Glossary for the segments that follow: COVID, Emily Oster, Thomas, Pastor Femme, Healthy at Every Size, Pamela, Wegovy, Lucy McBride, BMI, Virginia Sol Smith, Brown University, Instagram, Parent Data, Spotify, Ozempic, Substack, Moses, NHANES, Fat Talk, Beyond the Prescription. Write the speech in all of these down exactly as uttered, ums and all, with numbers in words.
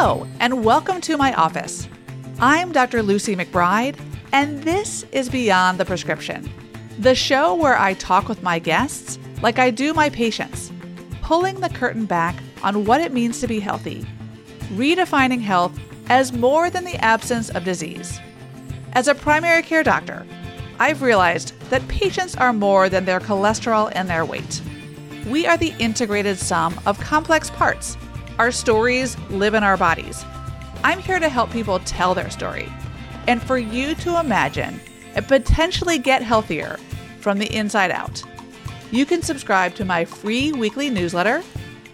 Hello, and welcome to my office. I'm Doctor Lucy McBride, and this is Beyond the Prescription, the show where I talk with my guests like I do my patients, pulling the curtain back on what it means to be healthy, redefining health as more than the absence of disease. As a primary care doctor, I've realized that patients are more than their cholesterol and their weight. We are the integrated sum of complex parts. Our stories live in our bodies. I'm here to help people tell their story and for you to imagine and potentially get healthier from the inside out. You can subscribe to my free weekly newsletter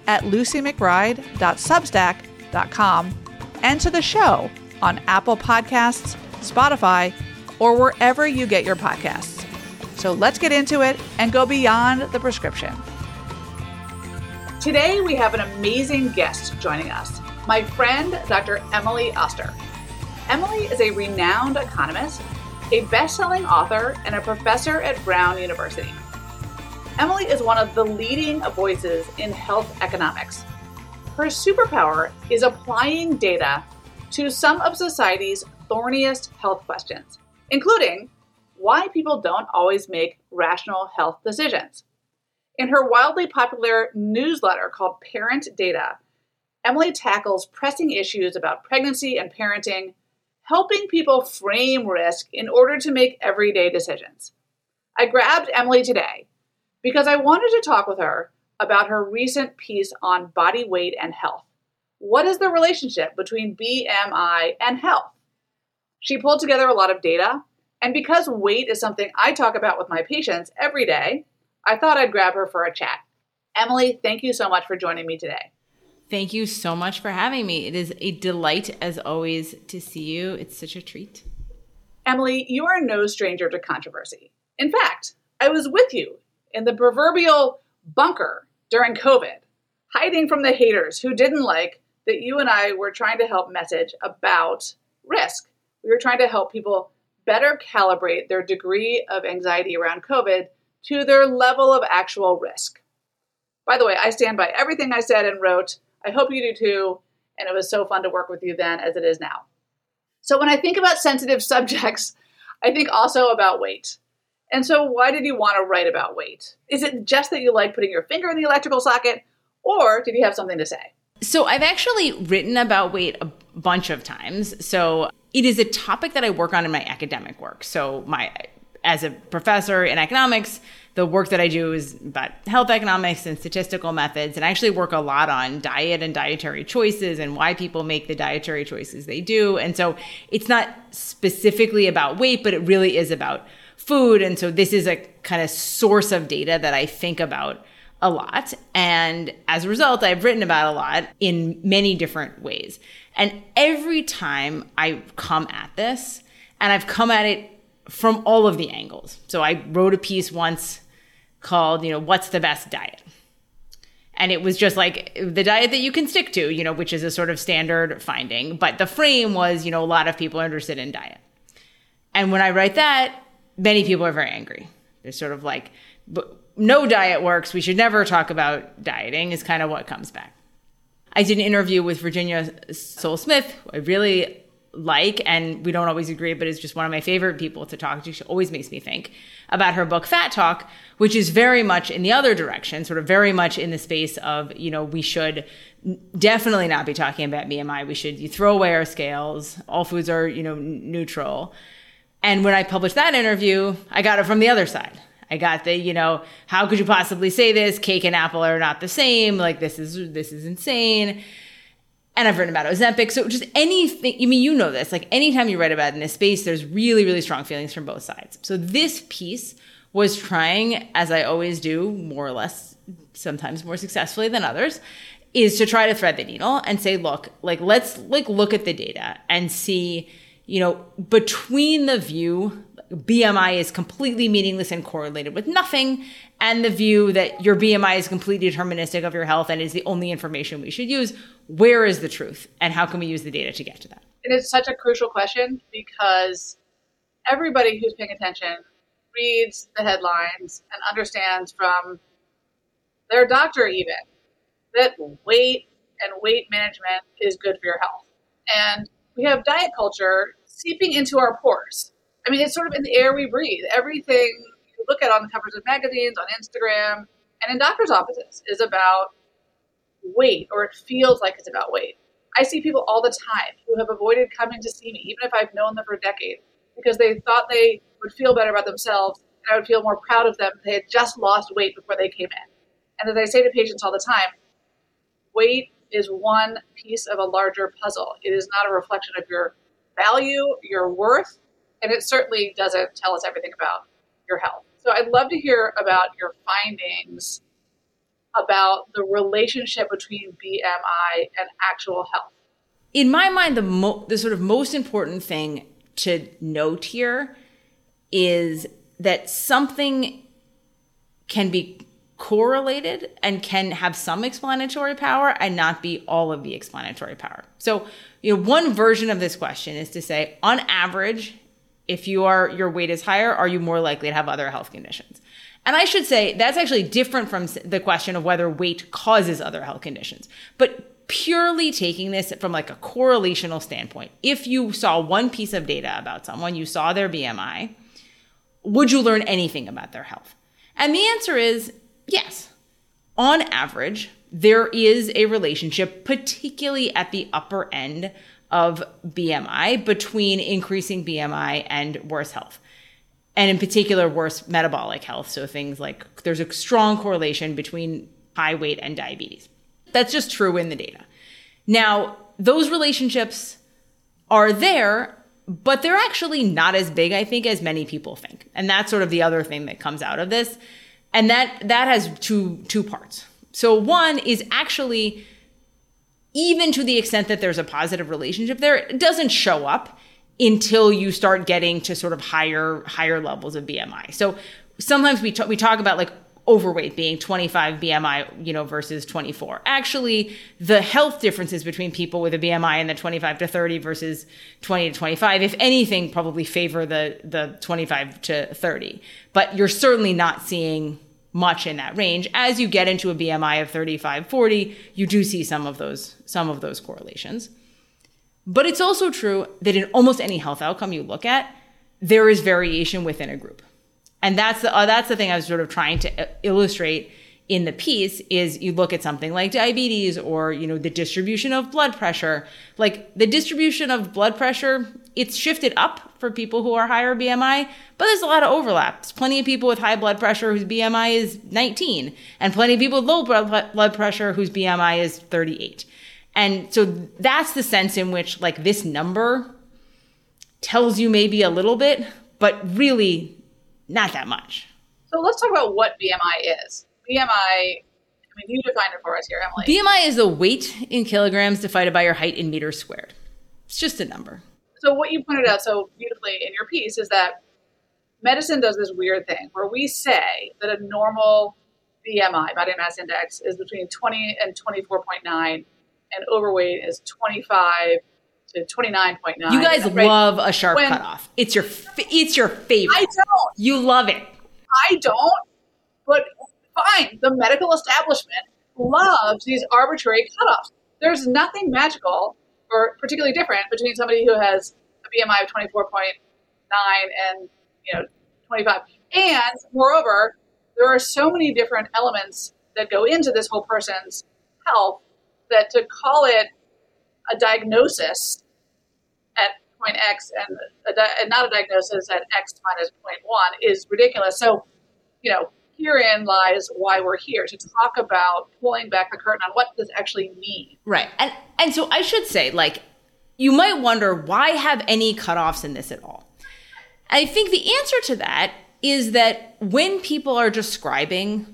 at lucy mcbride dot substack dot com and to the show on Apple Podcasts, Spotify, or wherever you get your podcasts. So let's get into it and go beyond the prescription. Today, we have an amazing guest joining us, my friend, Doctor Emily Oster. Emily is a renowned economist, a best-selling author, and a professor at Brown University. Emily is one of the leading voices in health economics. Her superpower is applying data to some of society's thorniest health questions, including why people don't always make rational health decisions. In her wildly popular newsletter called Parent Data, Emily tackles pressing issues about pregnancy and parenting, helping people frame risk in order to make everyday decisions. I grabbed Emily today because I wanted to talk with her about her recent piece on body weight and health. What is the relationship between B M I and health? She pulled together a lot of data, and because weight is something I talk about with my patients every day, I thought I'd grab her for a chat. Emily, thank you so much for joining me today. Thank you so much for having me. It is a delight, as always, to see you. It's such a treat. Emily, you are no stranger to controversy. In fact, I was with you in the proverbial bunker during COVID, hiding from the haters who didn't like that you and I were trying to help message about risk. We were trying to help people better calibrate their degree of anxiety around COVID to their level of actual risk. By the way, I stand by everything I said and wrote. I hope you do too. And it was so fun to work with you then as it is now. So when I think about sensitive subjects, I think also about weight. And so why did you want to write about weight? Is it just that you like putting your finger in the electrical socket, or did you have something to say? So I've actually written about weight a bunch of times. So it is a topic that I work on in my academic work. So my As a professor in economics, the work that I do is about health economics and statistical methods. And I actually work a lot on diet and dietary choices and why people make the dietary choices they do. And so it's not specifically about weight, but it really is about food. And so this is a kind of source of data that I think about a lot. And as a result, I've written about a lot in many different ways. And every time I come at this, and I've come at it from all of the angles. So I wrote a piece once called, you know, what's the best diet? And it was just like the diet that you can stick to, you know, which is a sort of standard finding. But the frame was, you know, a lot of people are interested in diet. And when I write that, many people are very angry. They're sort of like, no diet works. We should never talk about dieting is kind of what comes back. I did an interview with Virginia Sol Smith, who I really like, and we don't always agree, but is just one of my favorite people to talk to. She always makes me think about her book, Fat Talk, which is very much in the other direction, sort of very much in the space of, you know, we should definitely not be talking about B M I. We should you throw away our scales. All foods are, you know, neutral. And when I published that interview, I got it from the other side. I got the, you know, how could you possibly say this? Cake and apple are not the same. Like, this is, this is insane. And I've written about Ozempic. So just anything, I mean, you know this, like anytime you write about it in this space, there's really, really strong feelings from both sides. So this piece was trying, as I always do, more or less, sometimes more successfully than others, is to try to thread the needle and say, look, like, let's like look at the data and see, you know, between the view, B M I is completely meaningless and correlated with nothing, and the view that your B M I is completely deterministic of your health and is the only information we should use, where is the truth? And how can we use the data to get to that? And it's such a crucial question because everybody who's paying attention reads the headlines and understands from their doctor even that weight and weight management is good for your health. And we have diet culture seeping into our pores. I mean, it's sort of in the air we breathe. Everything you look at on the covers of magazines, on Instagram, and in doctors' offices is about weight, or it feels like it's about weight. I see people all the time who have avoided coming to see me, even if I've known them for decades, because they thought they would feel better about themselves and I would feel more proud of them if they had just lost weight before they came in. And as I say to patients all the time, weight is one piece of a larger puzzle. It is not a reflection of your value, your worth, and it certainly doesn't tell us everything about your health. So I'd love to hear about your findings about the relationship between B M I and actual health. In my mind, the, mo- the sort of most important thing to note here is that something can be correlated and can have some explanatory power and not be all of the explanatory power. So, you know, one version of this question is to say, on average, if you are your weight is higher, are you more likely to have other health conditions? And I should say that's actually different from the question of whether weight causes other health conditions. But purely taking this from like a correlational standpoint, if you saw one piece of data about someone, you saw their B M I, would you learn anything about their health? And the answer is yes. On average, there is a relationship, particularly at the upper end of B M I, between increasing B M I and worse health. And in particular, worse metabolic health. So things like there's a strong correlation between high weight and diabetes. That's just true in the data. Now, those relationships are there, but they're actually not as big, I think, as many people think. And that's sort of the other thing that comes out of this. And that that has two two parts. So one is actually, even to the extent that there's a positive relationship there, it doesn't show up until you start getting to sort of higher higher levels of B M I. So sometimes we talk, we talk about like overweight being twenty-five B M I, you know, versus twenty-four. Actually, the health differences between people with a B M I in the twenty-five to thirty versus twenty to twenty-five, if anything, probably favor the the twenty-five to thirty. But you're certainly not seeing much in that range. As you get into a B M I of thirty-five, forty, you do see some of those some of those correlations. But it's also true that in almost any health outcome you look at, there is variation within a group. And that's the uh, that's the thing I was sort of trying to illustrate in the piece, is you look at something like diabetes or, you know, the distribution of blood pressure. Like the distribution of blood pressure, it's shifted up for people who are higher B M I, but there's a lot of overlap. There's plenty of people with high blood pressure whose B M I is nineteen, and plenty of people with low blood pressure whose B M I is thirty-eight. And so that's the sense in which like this number tells you maybe a little bit, but really not that much. So let's talk about what B M I is. B M I, I mean, you define it for us here, Emily. B M I is the weight in kilograms divided by your height in meters squared. It's just a number. So what you pointed out so beautifully in your piece is that medicine does this weird thing where we say that a normal B M I, body mass index, is between twenty and twenty-four point nine. And overweight is twenty-five to twenty-nine point nine. You guys right? love a sharp when, cutoff. It's your it's your favorite. I don't. You love it. I don't. But fine, the medical establishment loves these arbitrary cutoffs. There's nothing magical or particularly different between somebody who has a B M I of twenty-four point nine and, you know, twenty-five. And moreover, there are so many different elements that go into this whole person's health that to call it a diagnosis at point X and, a di- and not a diagnosis at X minus point one is ridiculous. So, you know, herein lies why we're here, to talk about pulling back the curtain on what this actually means. Right. And and so I should say, like, you might wonder, why have any cutoffs in this at all? I think the answer to that is that when people are describing,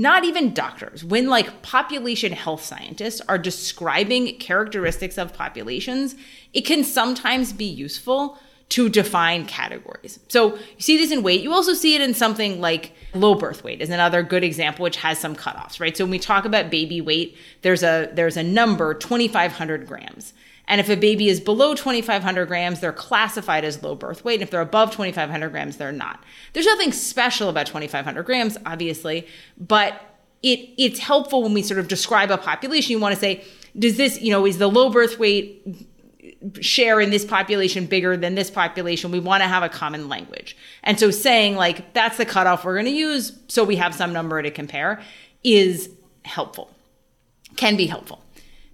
not even doctors, when like population health scientists are describing characteristics of populations, it can sometimes be useful to define categories. So you see this in weight. You also see it in something like low birth weight is another good example, which has some cutoffs, right? So when we talk about baby weight, there's a there's a number, twenty-five hundred grams. And if a baby is below twenty-five hundred grams, they're classified as low birth weight. And if they're above twenty-five hundred grams, they're not. There's nothing special about twenty-five hundred grams, obviously, but it it's helpful when we sort of describe a population. You want to say does this, you know, is the low birth weight share in this population bigger than this population? We want to have a common language. And so saying like, that's the cutoff we're going to use, so we have some number to compare, is helpful, can be helpful.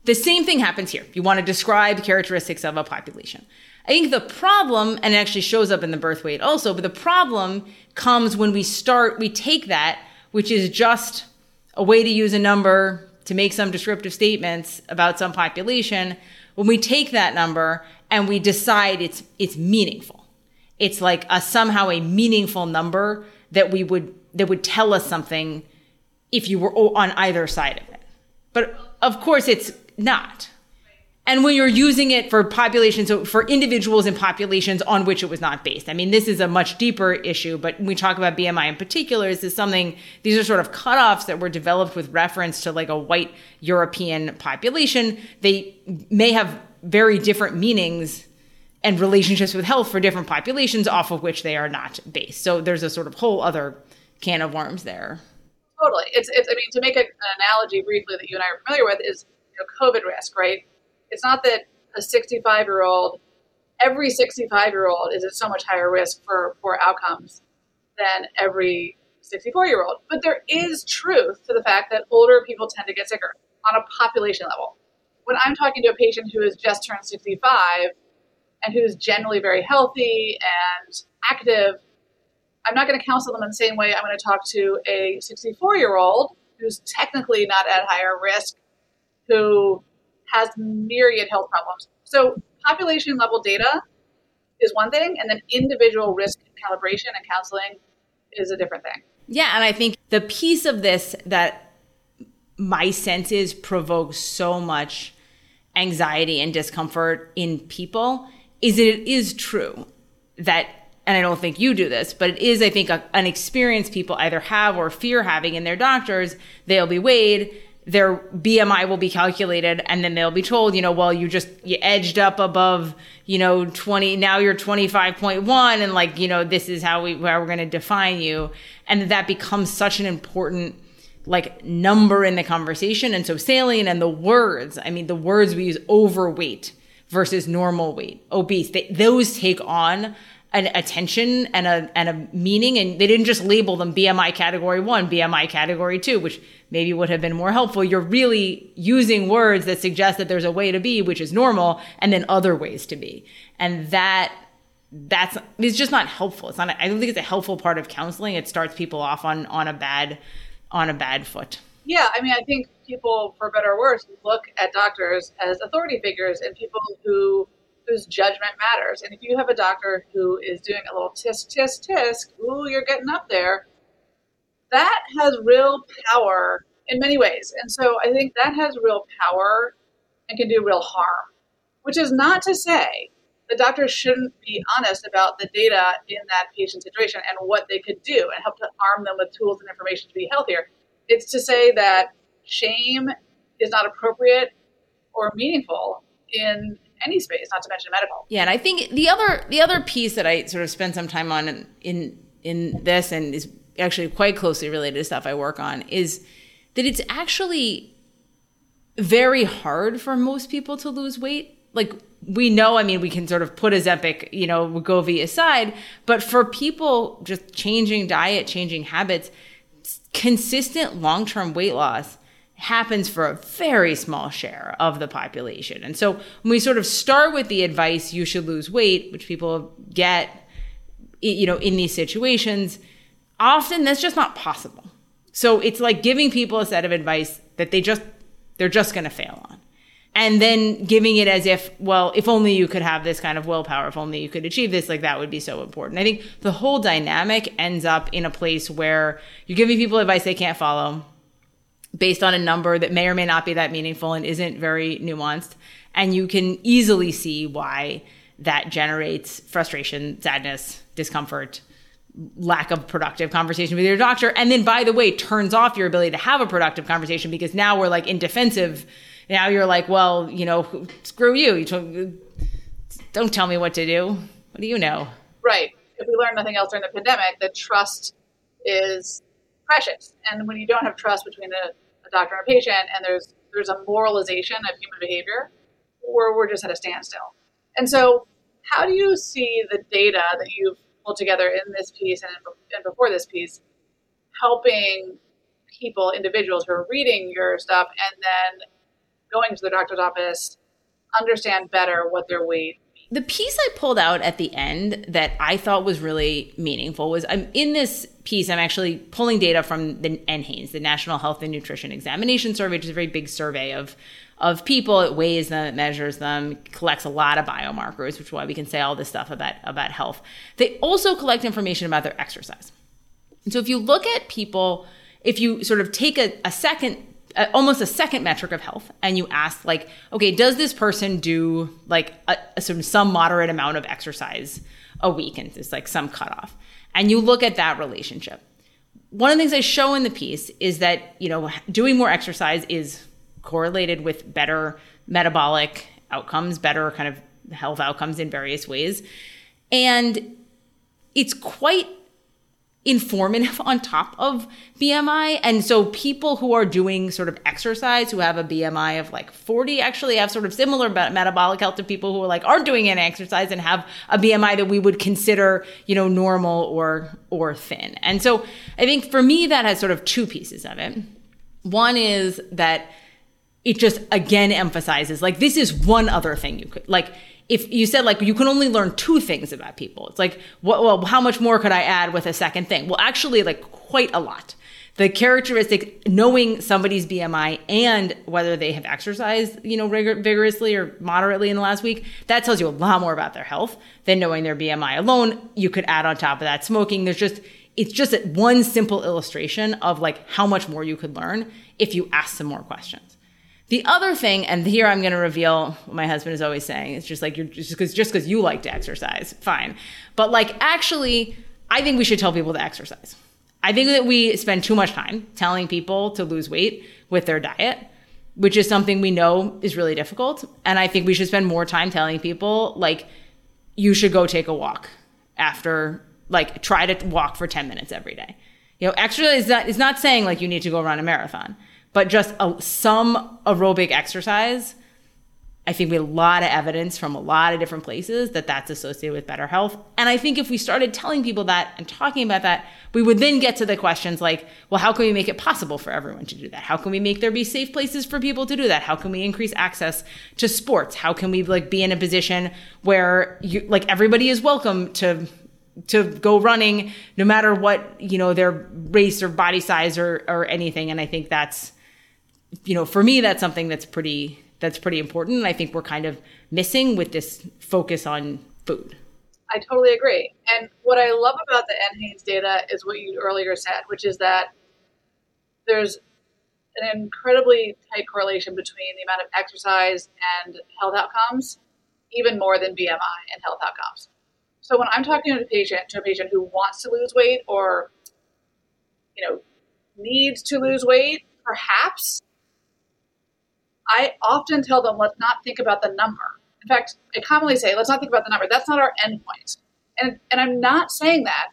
The same thing happens here. You want to describe characteristics of a population. I think the problem, and it actually shows up in the birth weight also, but the problem comes when we start, we take that, which is just a way to use a number to make some descriptive statements about some population. When we take that number and we decide it's it's meaningful, it's like a somehow a meaningful number that we would that would tell us something if you were on either side of it. But of course, it's not. And when you're using it for populations, so for individuals and populations on which it was not based. I mean, this is a much deeper issue, but when we talk about B M I in particular, this is something, these are sort of cutoffs that were developed with reference to like a white European population. They may have very different meanings and relationships with health for different populations off of which they are not based. So there's a sort of whole other can of worms there. Totally. It's, it's. I mean, to make an analogy briefly that you and I are familiar with is, you know, COVID risk, right? It's not that a sixty-five-year-old, every sixty-five-year-old is at so much higher risk for poor outcomes than every sixty-four-year-old. But there is truth to the fact that older people tend to get sicker on a population level. When I'm talking to a patient who has just turned sixty-five and who's generally very healthy and active, I'm not going to counsel them in the same way I'm going to talk to a sixty-four-year-old who's technically not at higher risk, who has myriad health problems. So population level data is one thing, and then individual risk calibration and counseling is a different thing. Yeah, and I think the piece of this that my sense is provokes so much anxiety and discomfort in people is that it is true that, and I don't think you do this, but it is, I think, a, an experience people either have or fear having in their doctors. They'll be weighed, their B M I will be calculated, and then they'll be told, you know, well, you just, you edged up above, you know, twenty, now you're twenty-five point one, and like, you know, this is how we, how we're going to define you. And that becomes such an important, like, number in the conversation. And so salient, and the words, I mean, the words we use, overweight versus normal weight, obese, they, those take on an attention and a and a meaning, and they didn't just label them B M I category one, B M I category two, which maybe would have been more helpful. You're really using words that suggest that there's a way to be, which is normal, and then other ways to be. And that that's it's just not helpful. It's not. I don't think it's a helpful part of counseling. It starts people off on on a bad on a bad foot. Yeah, I mean, I think people, for better or worse, look at doctors as authority figures and people who. whose judgment matters. And if you have a doctor who is doing a little tisk, tisk, tisk, ooh, you're getting up there, that has real power in many ways. And so I think that has real power and can do real harm, which is not to say the doctor shouldn't be honest about the data in that patient situation and what they could do and help to arm them with tools and information to be healthier. It's to say that shame is not appropriate or meaningful in any space, not to mention medical. Yeah, and I think the other the other piece that I sort of spend some time on in in, in this, and is actually quite closely related to stuff I work on, is that it's actually very hard for most people to lose weight. Like, we know, I mean, we can sort of put Ozempic, you know, Wegovy aside, but for people just changing diet, changing habits, consistent long-term weight loss happens for a very small share of the population. And so when we sort of start with the advice, you should lose weight, which people get, you know, in these situations, often that's just not possible. So it's like giving people a set of advice that they just, they're just going to fail on. And then giving it as if, well, if only you could have this kind of willpower, if only you could achieve this, like that would be so important. I think the whole dynamic ends up in a place where you're giving people advice they can't follow, based on a number that may or may not be that meaningful and isn't very nuanced. And you can easily see why that generates frustration, sadness, discomfort, lack of productive conversation with your doctor. And then, by the way, turns off your ability to have a productive conversation, because now we're like in defensive. Now you're like, well, you know, screw you. You t- don't tell me what to do. What do you know? Right. If we learn nothing else during the pandemic, that trust is precious. And when you don't have trust between the doctor and a patient, and there's there's a moralization of human behavior, or we're just at a standstill. And so how do you see the data that you've pulled together in this piece and, in, and before this piece helping people, individuals who are reading your stuff and then going to the doctor's office, understand better what their weight? The piece I pulled out at the end that I thought was really meaningful was I'm in this piece, I'm actually pulling data from the N HANES, the National Health and Nutrition Examination Survey, which is a very big survey of of people. It weighs them, it measures them, collects a lot of biomarkers, which is why we can say all this stuff about, about health. They also collect information about their exercise. And so if you look at people, if you sort of take a, a second Uh, almost a second metric of health, and you ask, like, okay, does this person do like a, a sort of some moderate amount of exercise a week, and it's like some cutoff, and you look at that relationship. One of the things I show in the piece is that, you know, doing more exercise is correlated with better metabolic outcomes, better kind of health outcomes in various ways, and it's quite informative on top of B M I. And so people who are doing sort of exercise, who have a B M I of like forty, actually have sort of similar metabolic health to people who are like aren't doing any exercise and have a B M I that we would consider, you know, normal or or thin. And so I think for me, that has sort of two pieces of it. One is that it just again emphasizes like this is one other thing you could like. If you said, like, you can only learn two things about people, it's like, what, well, how much more could I add with a second thing? Well, actually, like, quite a lot. The characteristic, knowing somebody's B M I and whether they have exercised, you know, rigor- vigorously or moderately in the last week, that tells you a lot more about their health than knowing their B M I alone. You could add on top of that smoking. There's just, it's just one simple illustration of, like, how much more you could learn if you ask some more questions. The other thing, and here I'm going to reveal what my husband is always saying, it's just like, you're just because just because you like to exercise, fine. But like, actually, I think we should tell people to exercise. I think that we spend too much time telling people to lose weight with their diet, which is something we know is really difficult. And I think we should spend more time telling people, like, you should go take a walk after, like, try to walk for ten minutes every day. You know, exercise is not, it's not saying like you need to go run a marathon. But just a, some aerobic exercise, I think we have a lot of evidence from a lot of different places that that's associated with better health. And I think if we started telling people that and talking about that, we would then get to the questions like, well, how can we make it possible for everyone to do that? How can we make there be safe places for people to do that? How can we increase access to sports? How can we, like, be in a position where you, like, everybody is welcome to to go running no matter what, you know, their race or body size or or anything? And I think that's, you know, for me, that's something that's pretty, that's pretty important. And I think we're kind of missing with this focus on food. I totally agree. And what I love about the N HANES data is what you earlier said, which is that there's an incredibly tight correlation between the amount of exercise and health outcomes, even more than B M I and health outcomes. So when I'm talking to a patient, to a patient who wants to lose weight or, you know, needs to lose weight, perhaps, I often tell them, let's not think about the number. In fact, I commonly say, let's not think about the number. That's not our endpoint. And and I'm not saying that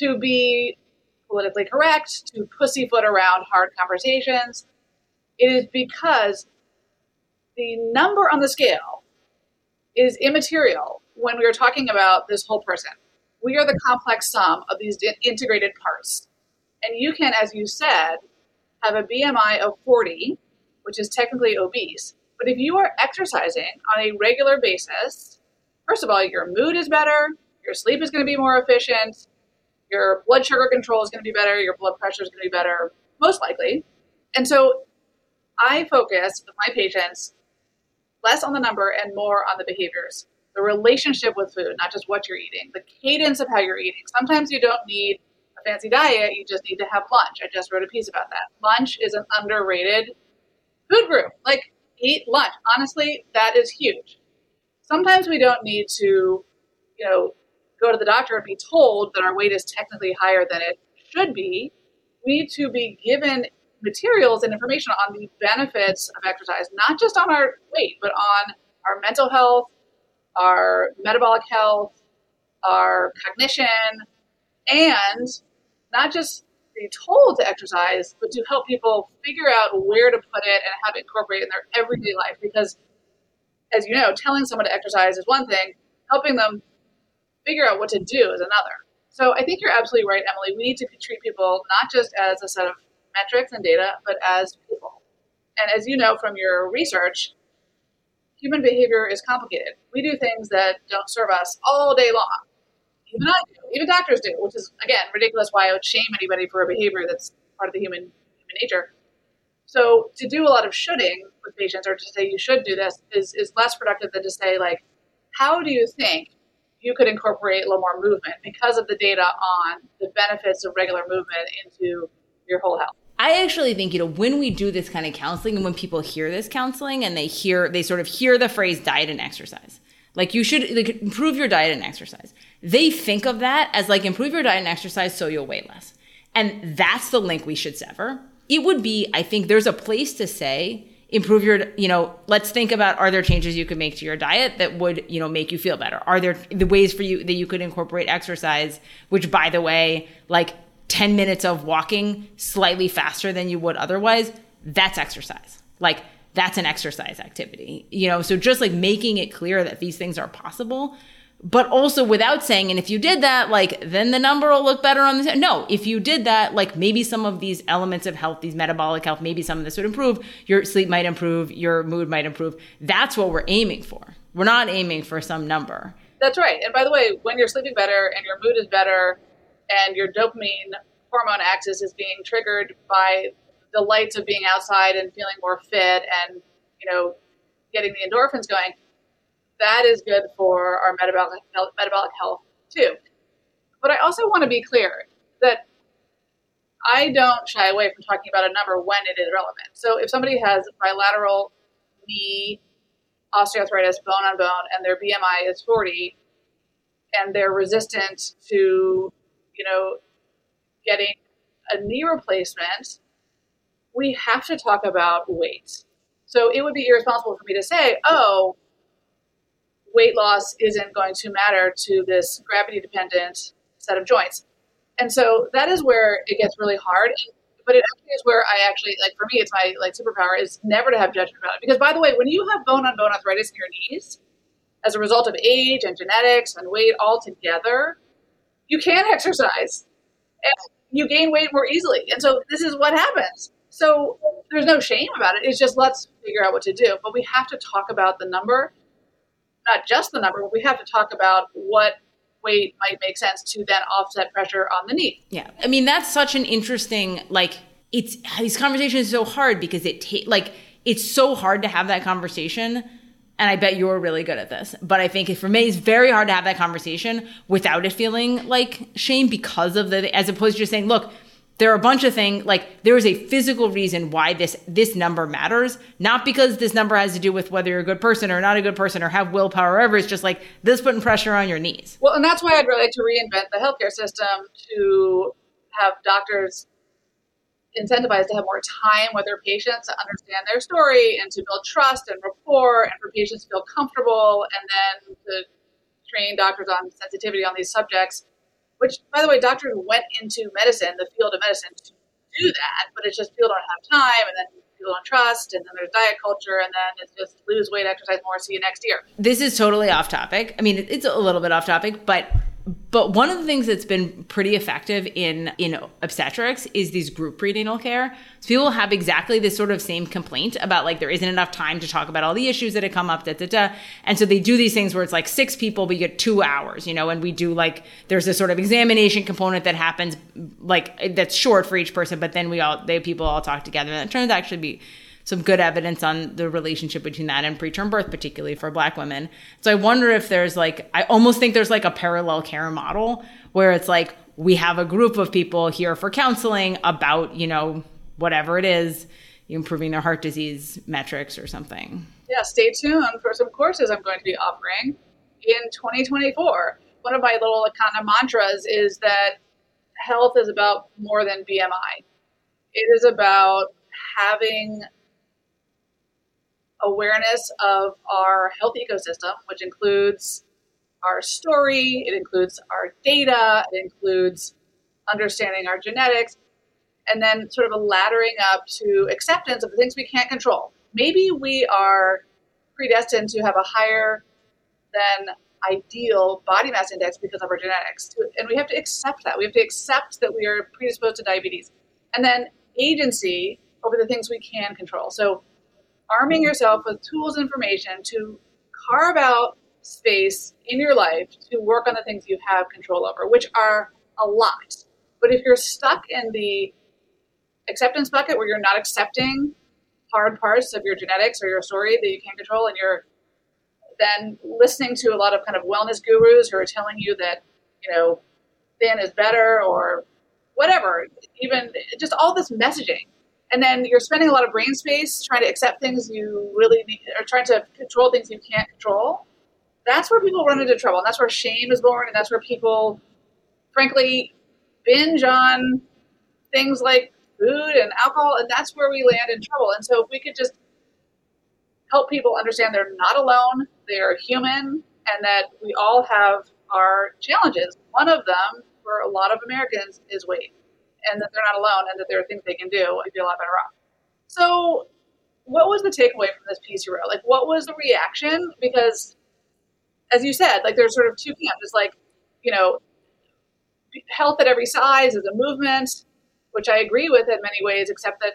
to be politically correct, to pussyfoot around hard conversations. It is because the number on the scale is immaterial when we are talking about this whole person. We are the complex sum of these integrated parts. And you can, as you said, have a B M I of forty, which is technically obese. But if you are exercising on a regular basis, first of all, your mood is better, your sleep is going to be more efficient, your blood sugar control is going to be better, your blood pressure is going to be better, most likely. And so I focus with my patients less on the number and more on the behaviors, the relationship with food, not just what you're eating, the cadence of how you're eating. Sometimes you don't need a fancy diet, you just need to have lunch. I just wrote a piece about that. Lunch is an underrated food group, like, eat lunch. Honestly, that is huge. Sometimes we don't need to, you know, go to the doctor and be told that our weight is technically higher than it should be. We need to be given materials and information on the benefits of exercise, not just on our weight, but on our mental health, our metabolic health, our cognition, and not just be told to exercise, but to help people figure out where to put it and how to incorporate it in their everyday life. Because, as you know, telling someone to exercise is one thing, helping them figure out what to do is another. So I think you're absolutely right, Emily. We need to treat people not just as a set of metrics and data, but as people. And as you know from your research, human behavior is complicated. We do things that don't serve us all day long. Even I do, even doctors do, which is, again, ridiculous. Why I would shame anybody for a behavior that's part of the human human nature. So to do a lot of shoulding with patients, or to say you should do this, is, is less productive than to say, like, how do you think you could incorporate a little more movement because of the data on the benefits of regular movement into your whole health? I actually think, you know, when we do this kind of counseling, and when people hear this counseling and they hear, they sort of hear the phrase diet and exercise, like, you should, like, improve your diet and exercise. They think of that as, like, improve your diet and exercise so you'll weigh less. And that's the link we should sever. It would be, I think there's a place to say, improve your, you know, let's think about, are there changes you could make to your diet that would, you know, make you feel better? Are there the ways for you that you could incorporate exercise, which, by the way, like, ten minutes of walking slightly faster than you would otherwise, that's exercise. Like, that's an exercise activity, you know? So just, like, making it clear that these things are possible, but also without saying, and if you did that, like, then the number will look better on this. No, if you did that, like, maybe some of these elements of health, these metabolic health, maybe some of this would improve. Your sleep might improve, your mood might improve. That's what we're aiming for. We're not aiming for some number. That's right. And by the way, when you're sleeping better and your mood is better, and your dopamine hormone axis is being triggered by the lights of being outside and feeling more fit and, you know, getting the endorphins going, that is good for our metabolic health, metabolic health too. But I also want to be clear that I don't shy away from talking about a number when it is relevant. So if somebody has bilateral knee osteoarthritis, bone on bone, and their B M I is forty, and they're resistant to, you know, getting a knee replacement, we have to talk about weight. So it would be irresponsible for me to say, oh, weight loss isn't going to matter to this gravity-dependent set of joints. And so that is where it gets really hard. But it actually is where I actually, like, for me, it's my, like, superpower is never to have judgment about it. Because, by the way, when you have bone-on-bone arthritis in your knees, as a result of age and genetics and weight all together, you can exercise and you gain weight more easily. And so this is what happens. So there's no shame about it. It's just, let's figure out what to do. But we have to talk about the number, not just the number, but we have to talk about what weight might make sense to then offset pressure on the knee. Yeah. I mean, that's such an interesting, like, it's, these conversations are so hard because it ta- like, it's so hard to have that conversation. And I bet you're really good at this. But I think for me, it's very hard to have that conversation without it feeling like shame because of the, as opposed to just saying, look, there are a bunch of things, like, there is a physical reason why this, this number matters, not because this number has to do with whether you're a good person or not a good person or have willpower or whatever. It's just like this putting pressure on your knees. Well, and that's why I'd really like to reinvent the healthcare system to have doctors incentivized to have more time with their patients to understand their story and to build trust and rapport and for patients to feel comfortable, and then to train doctors on sensitivity on these subjects, which, by the way, doctors went into medicine, the field of medicine, to do that, but it's just people don't have time, and then people don't trust, and then there's diet culture, and then it's just lose weight, exercise more, see you next year. This is totally off topic. I mean, it's a little bit off topic, but But one of the things that's been pretty effective in, in obstetrics is these group prenatal care. So people have exactly this sort of same complaint about, like, there isn't enough time to talk about all the issues that have come up, da, da, da. And so they do these things where it's like six people, but you get two hours, you know, and we do, like, there's this sort of examination component that happens, like, that's short for each person, but then we all, they people all talk together. And it turns out actually be some good evidence on the relationship between that and preterm birth, particularly for Black women. So I wonder if there's, like, I almost think there's, like, a parallel care model where it's like, we have a group of people here for counseling about, you know, whatever it is, improving their heart disease metrics or something. Yeah, stay tuned for some courses I'm going to be offering in twenty twenty-four. One of my little kind of mantras is that health is about more than B M I. It is about having awareness of our health ecosystem, which includes our story, it includes our data, it includes understanding our genetics, and then sort of a laddering up to acceptance of the things we can't control. Maybe we are predestined to have a higher than ideal body mass index because of our genetics. And we have to accept that. We have to accept that we are predisposed to diabetes. And then agency over the things we can control. So arming yourself with tools and information to carve out space in your life to work on the things you have control over, which are a lot. But if you're stuck in the acceptance bucket where you're not accepting hard parts of your genetics or your story that you can't control, and you're then listening to a lot of kind of wellness gurus who are telling you that, you know, thin is better or whatever, even just all this messaging. And then you're spending a lot of brain space trying to accept things you really need, or trying to control things you can't control. That's where people run into trouble. And that's where shame is born. And that's where people, frankly, binge on things like food and alcohol. And that's where we land in trouble. And so if we could just help people understand they're not alone, they are human, and that we all have our challenges. One of them for a lot of Americans is weight, and that they're not alone, and that there are things they can do and be a lot better off. So what was the takeaway from this piece you wrote? Like, what was the reaction? Because as you said, like, there's sort of two camps. It's like, you know, health at every size is a movement, which I agree with in many ways, except that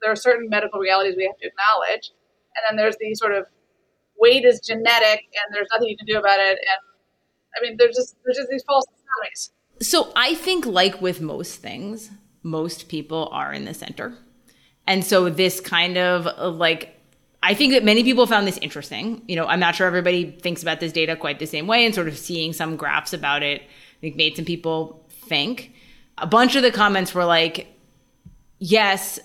there are certain medical realities we have to acknowledge. And then there's the sort of weight is genetic and there's nothing you can do about it. And I mean, there's just there's just these false dichotomies. So I think, like with most things, most people are in the center. And so this kind of like, I think that many people found this interesting. You know, I'm not sure everybody thinks about this data quite the same way, and sort of seeing some graphs about it, I think, made some people think. A bunch of the comments were like, yes,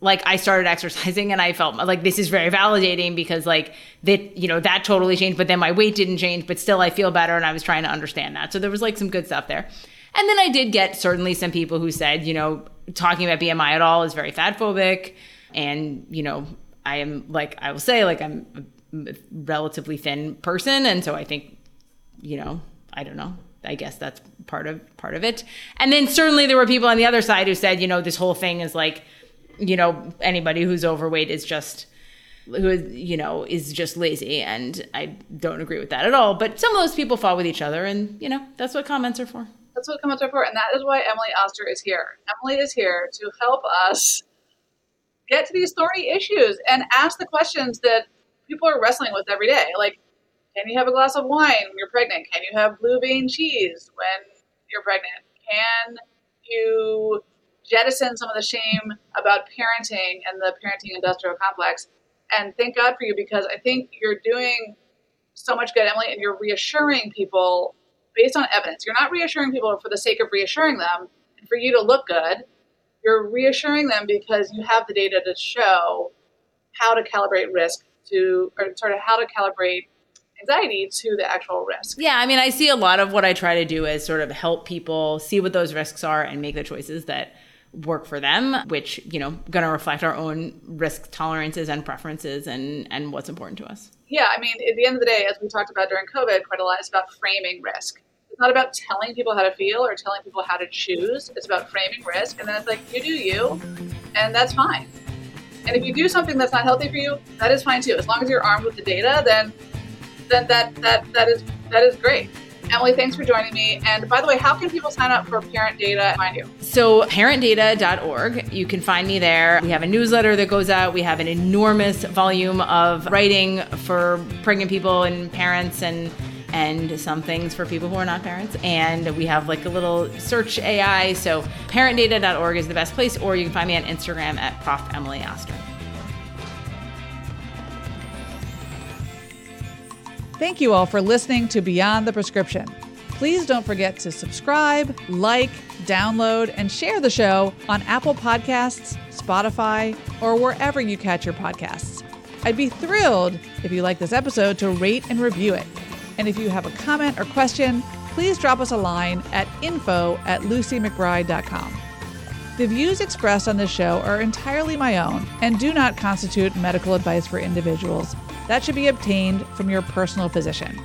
like I started exercising and I felt like this is very validating because like that, you know, that totally changed, but then my weight didn't change, but still I feel better. And I was trying to understand that. So there was like some good stuff there. And then I did get certainly some people who said, you know, talking about B M I at all is very fat phobic. And, you know, I am like, I will say like I'm a relatively thin person. And so I think, you know, I don't know. I guess that's part of part of it. And then certainly there were people on the other side who said, you know, this whole thing is like, you know, anybody who's overweight is just, who is, you know, is just lazy. And I don't agree with that at all. But some of those people fought with each other. And, you know, that's what comments are for. That's what comments are for. And that is why Emily Oster is here. Emily is here to help us get to these thorny issues and ask the questions that people are wrestling with every day. Like, can you have a glass of wine when you're pregnant? Can you have blue vein cheese when you're pregnant? Can you jettison some of the shame about parenting and the parenting industrial complex? And thank God for you, because I think you're doing so much good, Emily, and you're reassuring people based on evidence. You're not reassuring people for the sake of reassuring them and for you to look good. You're reassuring them because you have the data to show how to calibrate risk to, or sort of how to calibrate anxiety to the actual risk. Yeah, I mean, I see a lot of what I try to do is sort of help people see what those risks are and make the choices that work for them, which, you know, going to reflect our own risk tolerances and preferences and, and what's important to us. Yeah, I mean, at the end of the day, as we talked about during COVID quite a lot, it's about framing risk. It's not about telling people how to feel or telling people how to choose. It's about framing risk. And then it's like, you do you, and that's fine. And if you do something that's not healthy for you, that is fine too. As long as you're armed with the data, then then that that that is that is great. Emily, thanks for joining me. And by the way, how can people sign up for Parent Data and find you? So parent data dot org. You can find me there. We have a newsletter that goes out. We have an enormous volume of writing for pregnant people and parents and and some things for people who are not parents. And we have like a little search A I. So parent data dot org is the best place, or you can find me on Instagram at Prof Emily Oster. Thank you all for listening to Beyond the Prescription. Please don't forget to subscribe, like, download, and share the show on Apple Podcasts, Spotify, or wherever you catch your podcasts. I'd be thrilled if you like this episode to rate and review it. And if you have a comment or question, please drop us a line at info at lucy mcbride dot com. The views expressed on this show are entirely my own and do not constitute medical advice for individuals. That should be obtained from your personal physician.